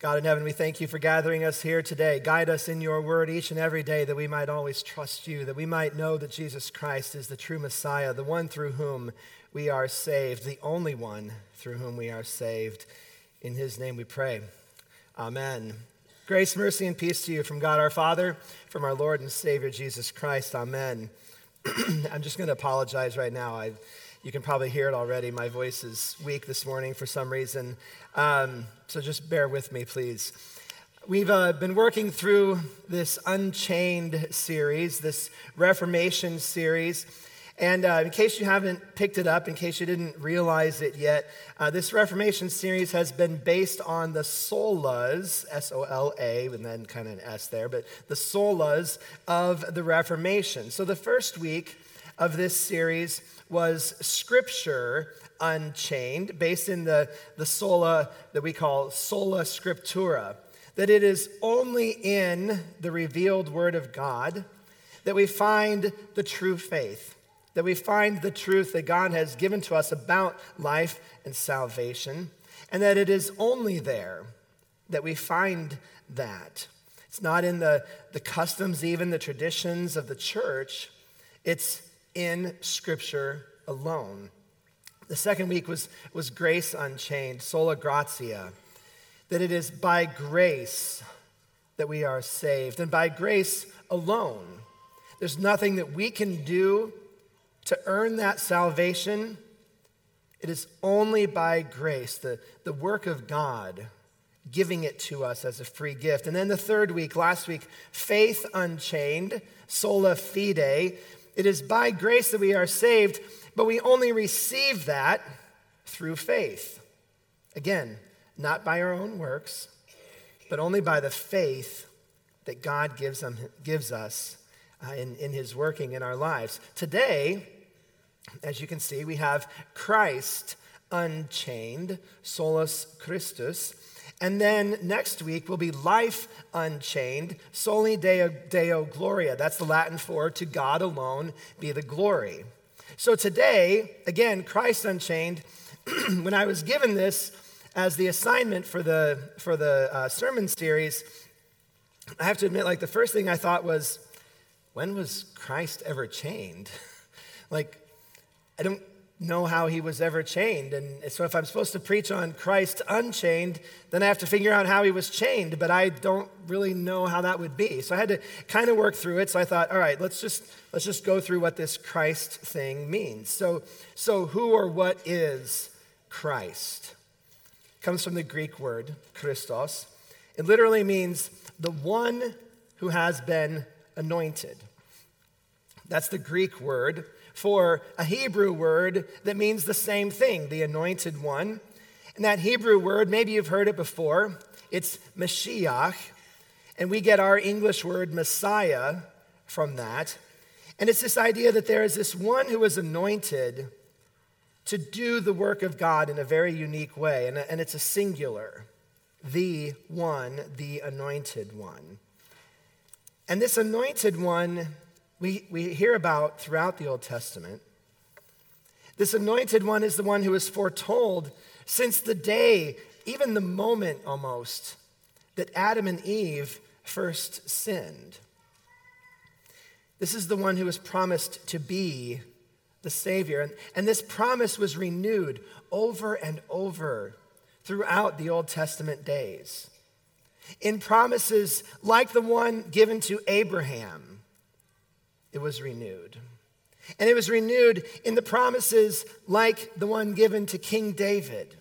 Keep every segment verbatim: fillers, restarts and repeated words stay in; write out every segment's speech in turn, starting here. God in heaven, we thank you for gathering us here today. Guide us in your word each and every day that we might always trust you, that we might know that Jesus Christ is the true Messiah, the one through whom we are saved, the only one through whom we are saved. In his name we pray. Amen. Grace, mercy, and peace to you from God our Father, from our Lord and Savior Jesus Christ. Amen. I'm just going to apologize right now. I, you can probably hear it already. My voice is weak this morning for some reason. Um, so just bear with me, please. We've uh, been working through this Unchained series, this Reformation series. And uh, in case you haven't picked it up, in case you didn't realize it yet, uh, this Reformation series has been based on the solas, S O L A, and then kind of an S there, but the solas of the Reformation. So the first week of this series was Scripture Unchained, based in the, the sola that we call sola scriptura, that it is only in the revealed Word of God that we find the true faith, that we find the truth that God has given to us about life and salvation, and that it is only there that we find that. It's not in the, the customs, even the traditions of the church. It's in Scripture alone. The second week was, was Grace Unchained, sola gratia, that it is by grace that we are saved, and by grace alone. There's nothing that we can do to earn that salvation. It is only by grace, the, the work of God, giving it to us as a free gift. And then the third week, last week, Faith Unchained, sola fide. It is by grace that we are saved, but we only receive that through faith. Again, not by our own works, but only by the faith that God gives, them, gives us uh, in, in his working in our lives. Today, as you can see, we have Christ Unchained, Solus Christos. And then next week will be Life Unchained, soli Deo, Deo gloria. That's the Latin for to God alone be the glory. So today, again, Christ Unchained, when I was given this as the assignment for the, for the uh, sermon series, I have to admit, like the first thing I thought was, when was Christ ever chained? Like, I don't know how he was ever chained. And so if I'm supposed to preach on Christ Unchained, then I have to figure out how he was chained, but I don't really know how that would be. So I had to kind of work through it. So I thought, all right, let's just let's just go through what this Christ thing means. So so who or what is Christ? It comes from the Greek word Christos. It literally means the one who has been anointed. That's the Greek word for a Hebrew word that means the same thing, the anointed one. And that Hebrew word, maybe you've heard it before, it's Mashiach. And we get our English word Messiah from that. And it's this idea that there is this one who is anointed to do the work of God in a very unique way. And, and it's a singular, the one, the anointed one. And this anointed one We we hear about throughout the Old Testament. This anointed one is the one who is foretold since the day, even the moment almost, that Adam and Eve first sinned. This is the one who was promised to be the Savior. And, and this promise was renewed over and over throughout the Old Testament days, in promises like the one given to Abraham. It was renewed. And it was renewed in the promises like the one given to King David.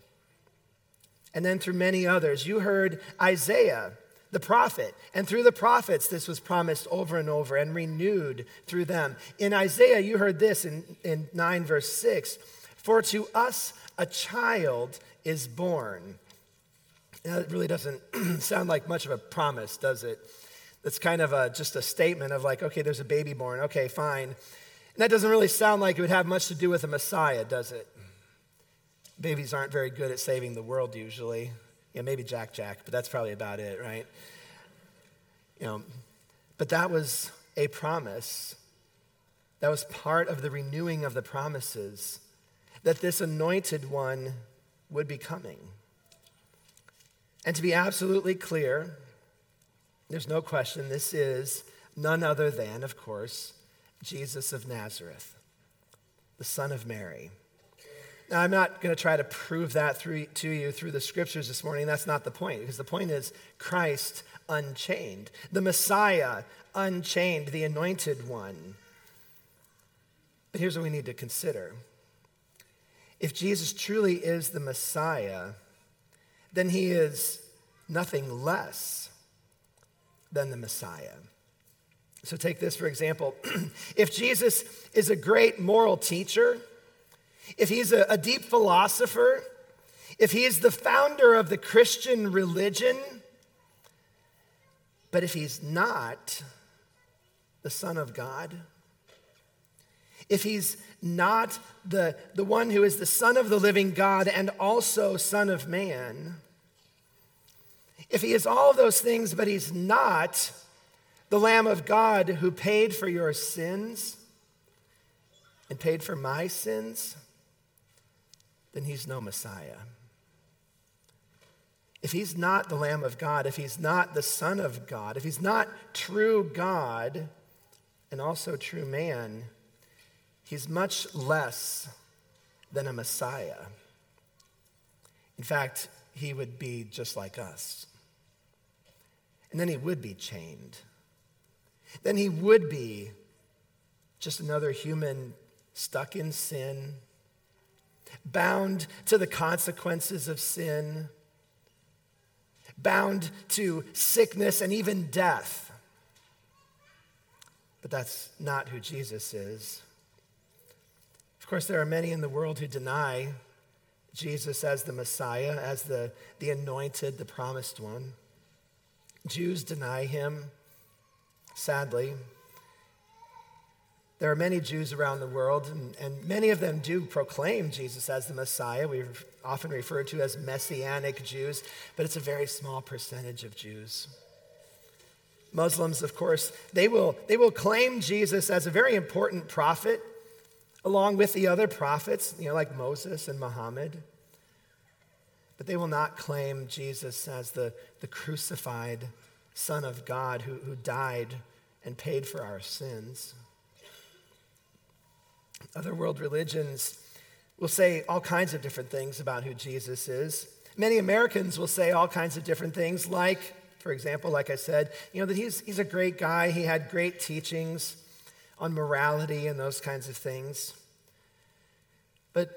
And then through many others. You heard Isaiah, the prophet. And through the prophets, this was promised over and over and renewed through them. In Isaiah, you heard this in, in nine verse six. For to us a child is born. Now, it really doesn't sound like much of a promise, does it? That's kind of a, just a statement of like, okay, there's a baby born. Okay, fine. And that doesn't really sound like it would have much to do with a Messiah, does it? Babies aren't very good at saving the world usually. Yeah, maybe Jack Jack, but that's probably about it, right? You know, but that was a promise. That was part of the renewing of the promises that this anointed one would be coming. And to be absolutely clear, there's no question this is none other than, of course, Jesus of Nazareth, the son of Mary. Now, I'm not going to try to prove that through, to you through the scriptures this morning. That's not the point, because the point is Christ unchained, the Messiah unchained, the anointed one. But here's what we need to consider. If Jesus truly is the Messiah, then he is nothing less than the Messiah. So take this, for example. If Jesus is a great moral teacher, if he's a, a deep philosopher, if he's the founder of the Christian religion, but if he's not the Son of God, if he's not the, the one who is the Son of the living God and also Son of Man, if he is all of those things, but he's not the Lamb of God who paid for your sins and paid for my sins, then he's no Messiah. If he's not the Lamb of God, if he's not the Son of God, if he's not true God and also true man, he's much less than a Messiah. In fact, he would be just like us. And then he would be chained. Then he would be just another human stuck in sin, bound to the consequences of sin, bound to sickness and even death. But that's not who Jesus is. Of course, there are many in the world who deny Jesus as the Messiah, as the, the anointed, the promised one. Jews deny him, sadly. There are many Jews around the world, and, and many of them do proclaim Jesus as the Messiah. We're often referred to as Messianic Jews, but it's a very small percentage of Jews. Muslims, of course, they will, they will claim Jesus as a very important prophet, along with the other prophets, you know, like Moses and Muhammad. But they will not claim Jesus as the, the crucified Son of God who, who died and paid for our sins. Other world religions will say all kinds of different things about who Jesus is. Many Americans will say all kinds of different things, like, for example, like I said, you know, that he's he's a great guy. He had great teachings on morality and those kinds of things. But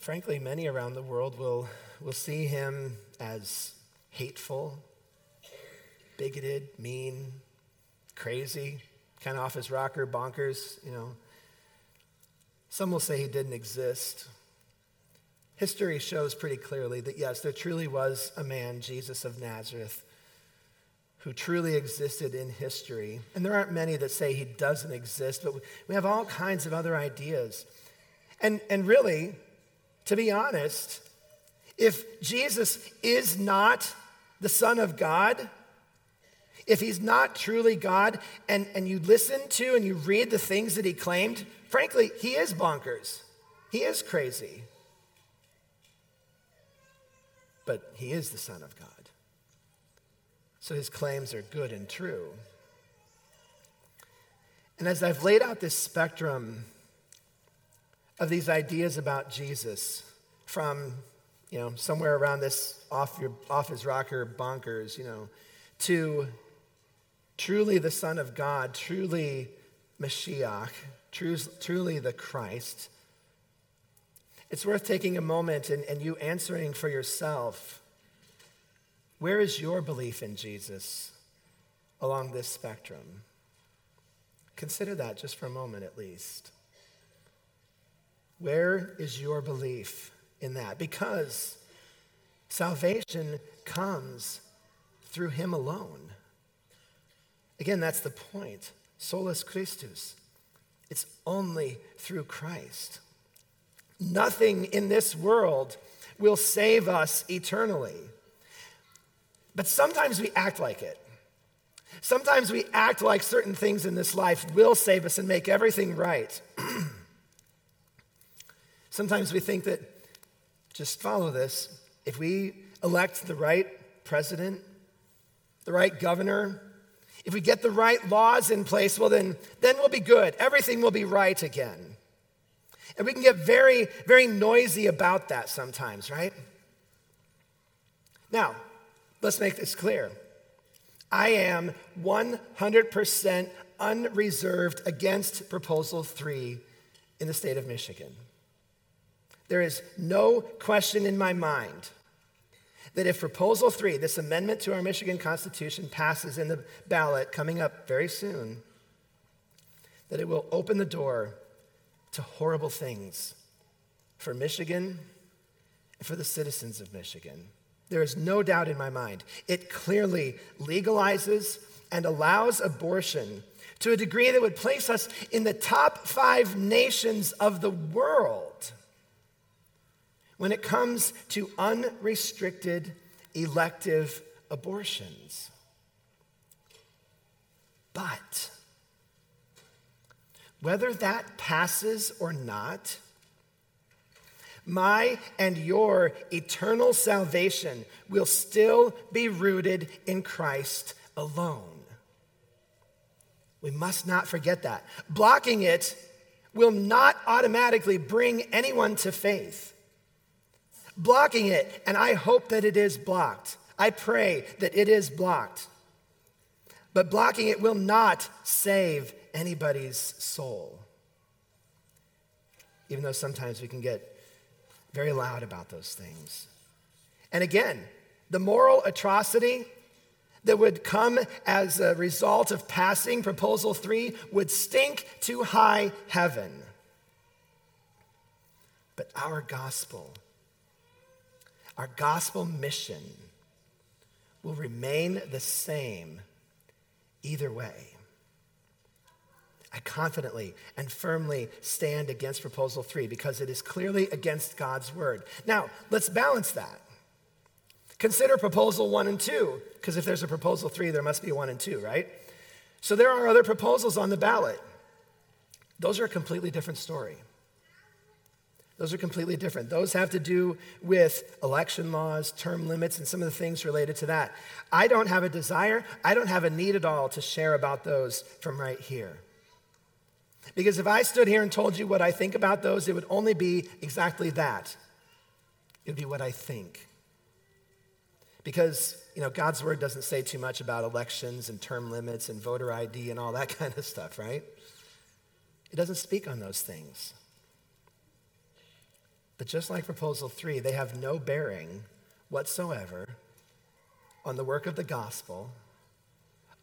frankly, many around the world will, will see him as hateful, bigoted, mean, crazy, kind of off his rocker, bonkers, you know. Some will say he didn't exist. History shows pretty clearly that, yes, there truly was a man, Jesus of Nazareth, who truly existed in history. And there aren't many that say he doesn't exist, but we have all kinds of other ideas. And, and really, to be honest, if Jesus is not the Son of God, if he's not truly God, and, and you listen to and you read the things that he claimed, frankly, he is bonkers. He is crazy. But he is the Son of God. So his claims are good and true. And as I've laid out this spectrum of these ideas about Jesus from, you know, somewhere around this off your off his rocker bonkers, you know, to truly the Son of God, truly Mashiach, true, truly the Christ, it's worth taking a moment and, and you answering for yourself, where is your belief in Jesus along this spectrum? Consider that just for a moment at least. Where is your belief in that? Because salvation comes through him alone. Again, that's the point. Solus Christus. It's only through Christ. Nothing in this world will save us eternally. But sometimes we act like it. Sometimes we act like certain things in this life will save us and make everything right. Sometimes we think that, just follow this, if we elect the right president, the right governor, if we get the right laws in place, well, then, then we'll be good. Everything will be right again. And we can get very, very noisy about that sometimes, right? Now, let's make this clear. I am one hundred percent unreserved against Proposal three in the state of Michigan. There is no question in my mind that if Proposal three, this amendment to our Michigan Constitution, passes in the ballot coming up very soon, that it will open the door to horrible things for Michigan and for the citizens of Michigan. There is no doubt in my mind. It clearly legalizes and allows abortion to a degree that would place us in the top five nations of the world when it comes to unrestricted elective abortions. But whether that passes or not, my and your eternal salvation will still be rooted in Christ alone. We must not forget that. Blocking it will not automatically bring anyone to faith. Blocking it, and I hope that it is blocked. I pray that it is blocked. But blocking it will not save anybody's soul. Even though sometimes we can get very loud about those things. And again, the moral atrocity that would come as a result of passing Proposal three would stink to high heaven. But our gospel, our gospel mission will remain the same either way. I confidently and firmly stand against Proposal three because it is clearly against God's word. Now, let's balance that. Consider Proposal one and two, because if there's a Proposal three, there must be one and two, right? So there are other proposals on the ballot. Those are a completely different story. Those are completely different. Those have to do with election laws, term limits, and some of the things related to that. I don't have a desire, I don't have a need at all to share about those from right here. Because if I stood here and told you what I think about those, it would only be exactly that. It would be what I think. Because, you know, God's word doesn't say too much about elections and term limits and voter I D and all that kind of stuff, right? It doesn't speak on those things. But just like Proposal three, they have no bearing whatsoever on the work of the gospel,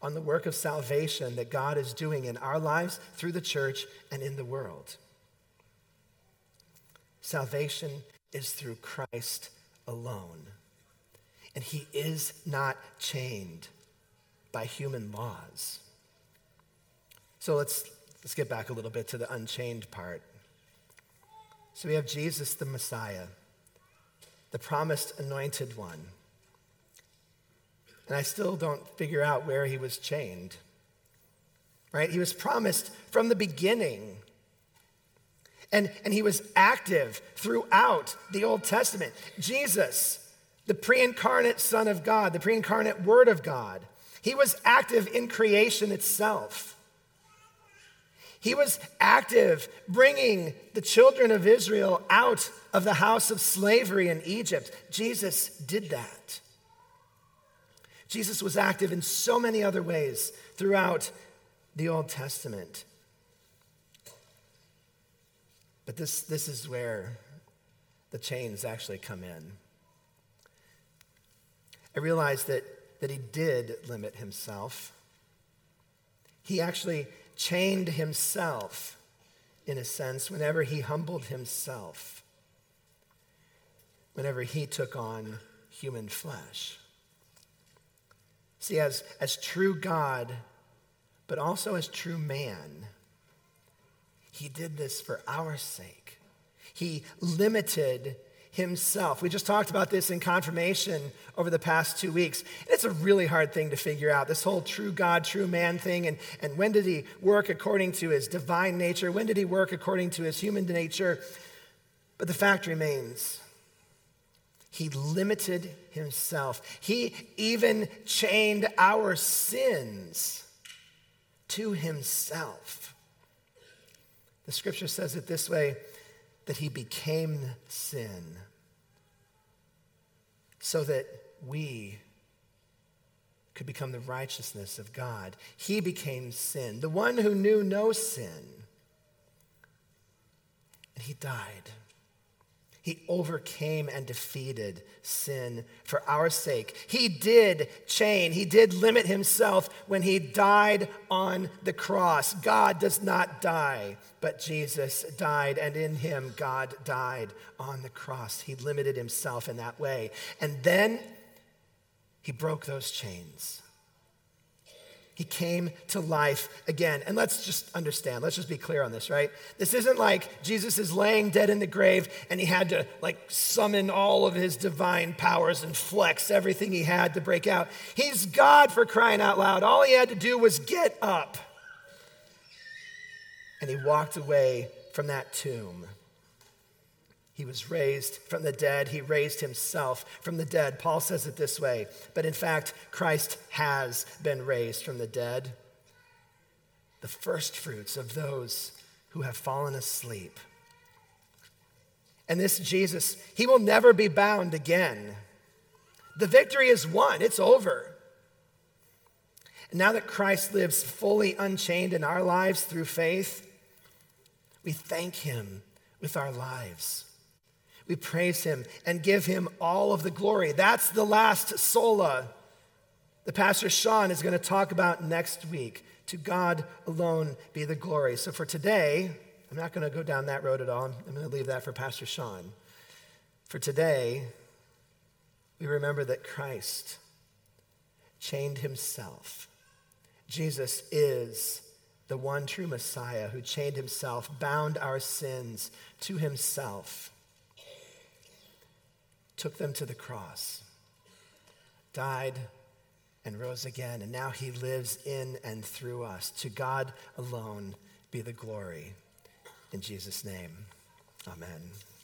on the work of salvation that God is doing in our lives, through the church, and in the world. Salvation is through Christ alone. And he is not chained by human laws. So let's, let's get back a little bit to the unchained part. So we have Jesus the Messiah, the promised anointed one. And I still don't figure out where he was chained, right? He was promised from the beginning. And, and he was active throughout the Old Testament. Jesus, the pre-incarnate Son of God, the pre-incarnate Word of God, he was active in creation itself. He was active bringing the children of Israel out of the house of slavery in Egypt. Jesus did that. Jesus was active in so many other ways throughout the Old Testament. But this, this is where the chains actually come in. I realized that, that he did limit himself. He actually chained himself, in a sense, whenever he humbled himself, whenever he took on human flesh. See, as, as true God, but also as true man, he did this for our sake. He limited himself. We just talked about this in confirmation over the past two weeks. And it's a really hard thing to figure out, this whole true God, true man thing, and, and when did he work according to his divine nature? When did he work according to his human nature? But the fact remains, He limited himself. He even chained our sins to himself. The scripture says it this way, that he became sin so that we could become the righteousness of God. He became sin, the one who knew no sin. And he died. He overcame and defeated sin for our sake. He did chain. He did limit himself when he died on the cross. God does not die, but Jesus died, and in him God died on the cross. He limited himself in that way. And then he broke those chains. He came to life again. And let's just understand. Let's just be clear on this, right? This isn't like Jesus is laying dead in the grave and he had to like summon all of his divine powers and flex everything he had to break out. He's God, for crying out loud. All he had to do was get up. And he walked away from that tomb. He was raised from the dead. He raised himself from the dead. Paul says it this way, but in fact, Christ has been raised from the dead, the first fruits of those who have fallen asleep. And this Jesus, he will never be bound again. The victory is won. It's over. And now that Christ lives fully unchained in our lives through faith, we thank him with our lives. We praise him and give him all of the glory. That's the last sola that Pastor Sean is going to talk about next week. To God alone be the glory. So for today, I'm not going to go down that road at all. I'm going to leave that for Pastor Sean. For today, we remember that Christ chained himself. Jesus is the one true Messiah who chained himself, bound our sins to himself, took them to the cross, died and rose again, and now he lives in and through us. To God alone be the glory. In Jesus' name, amen.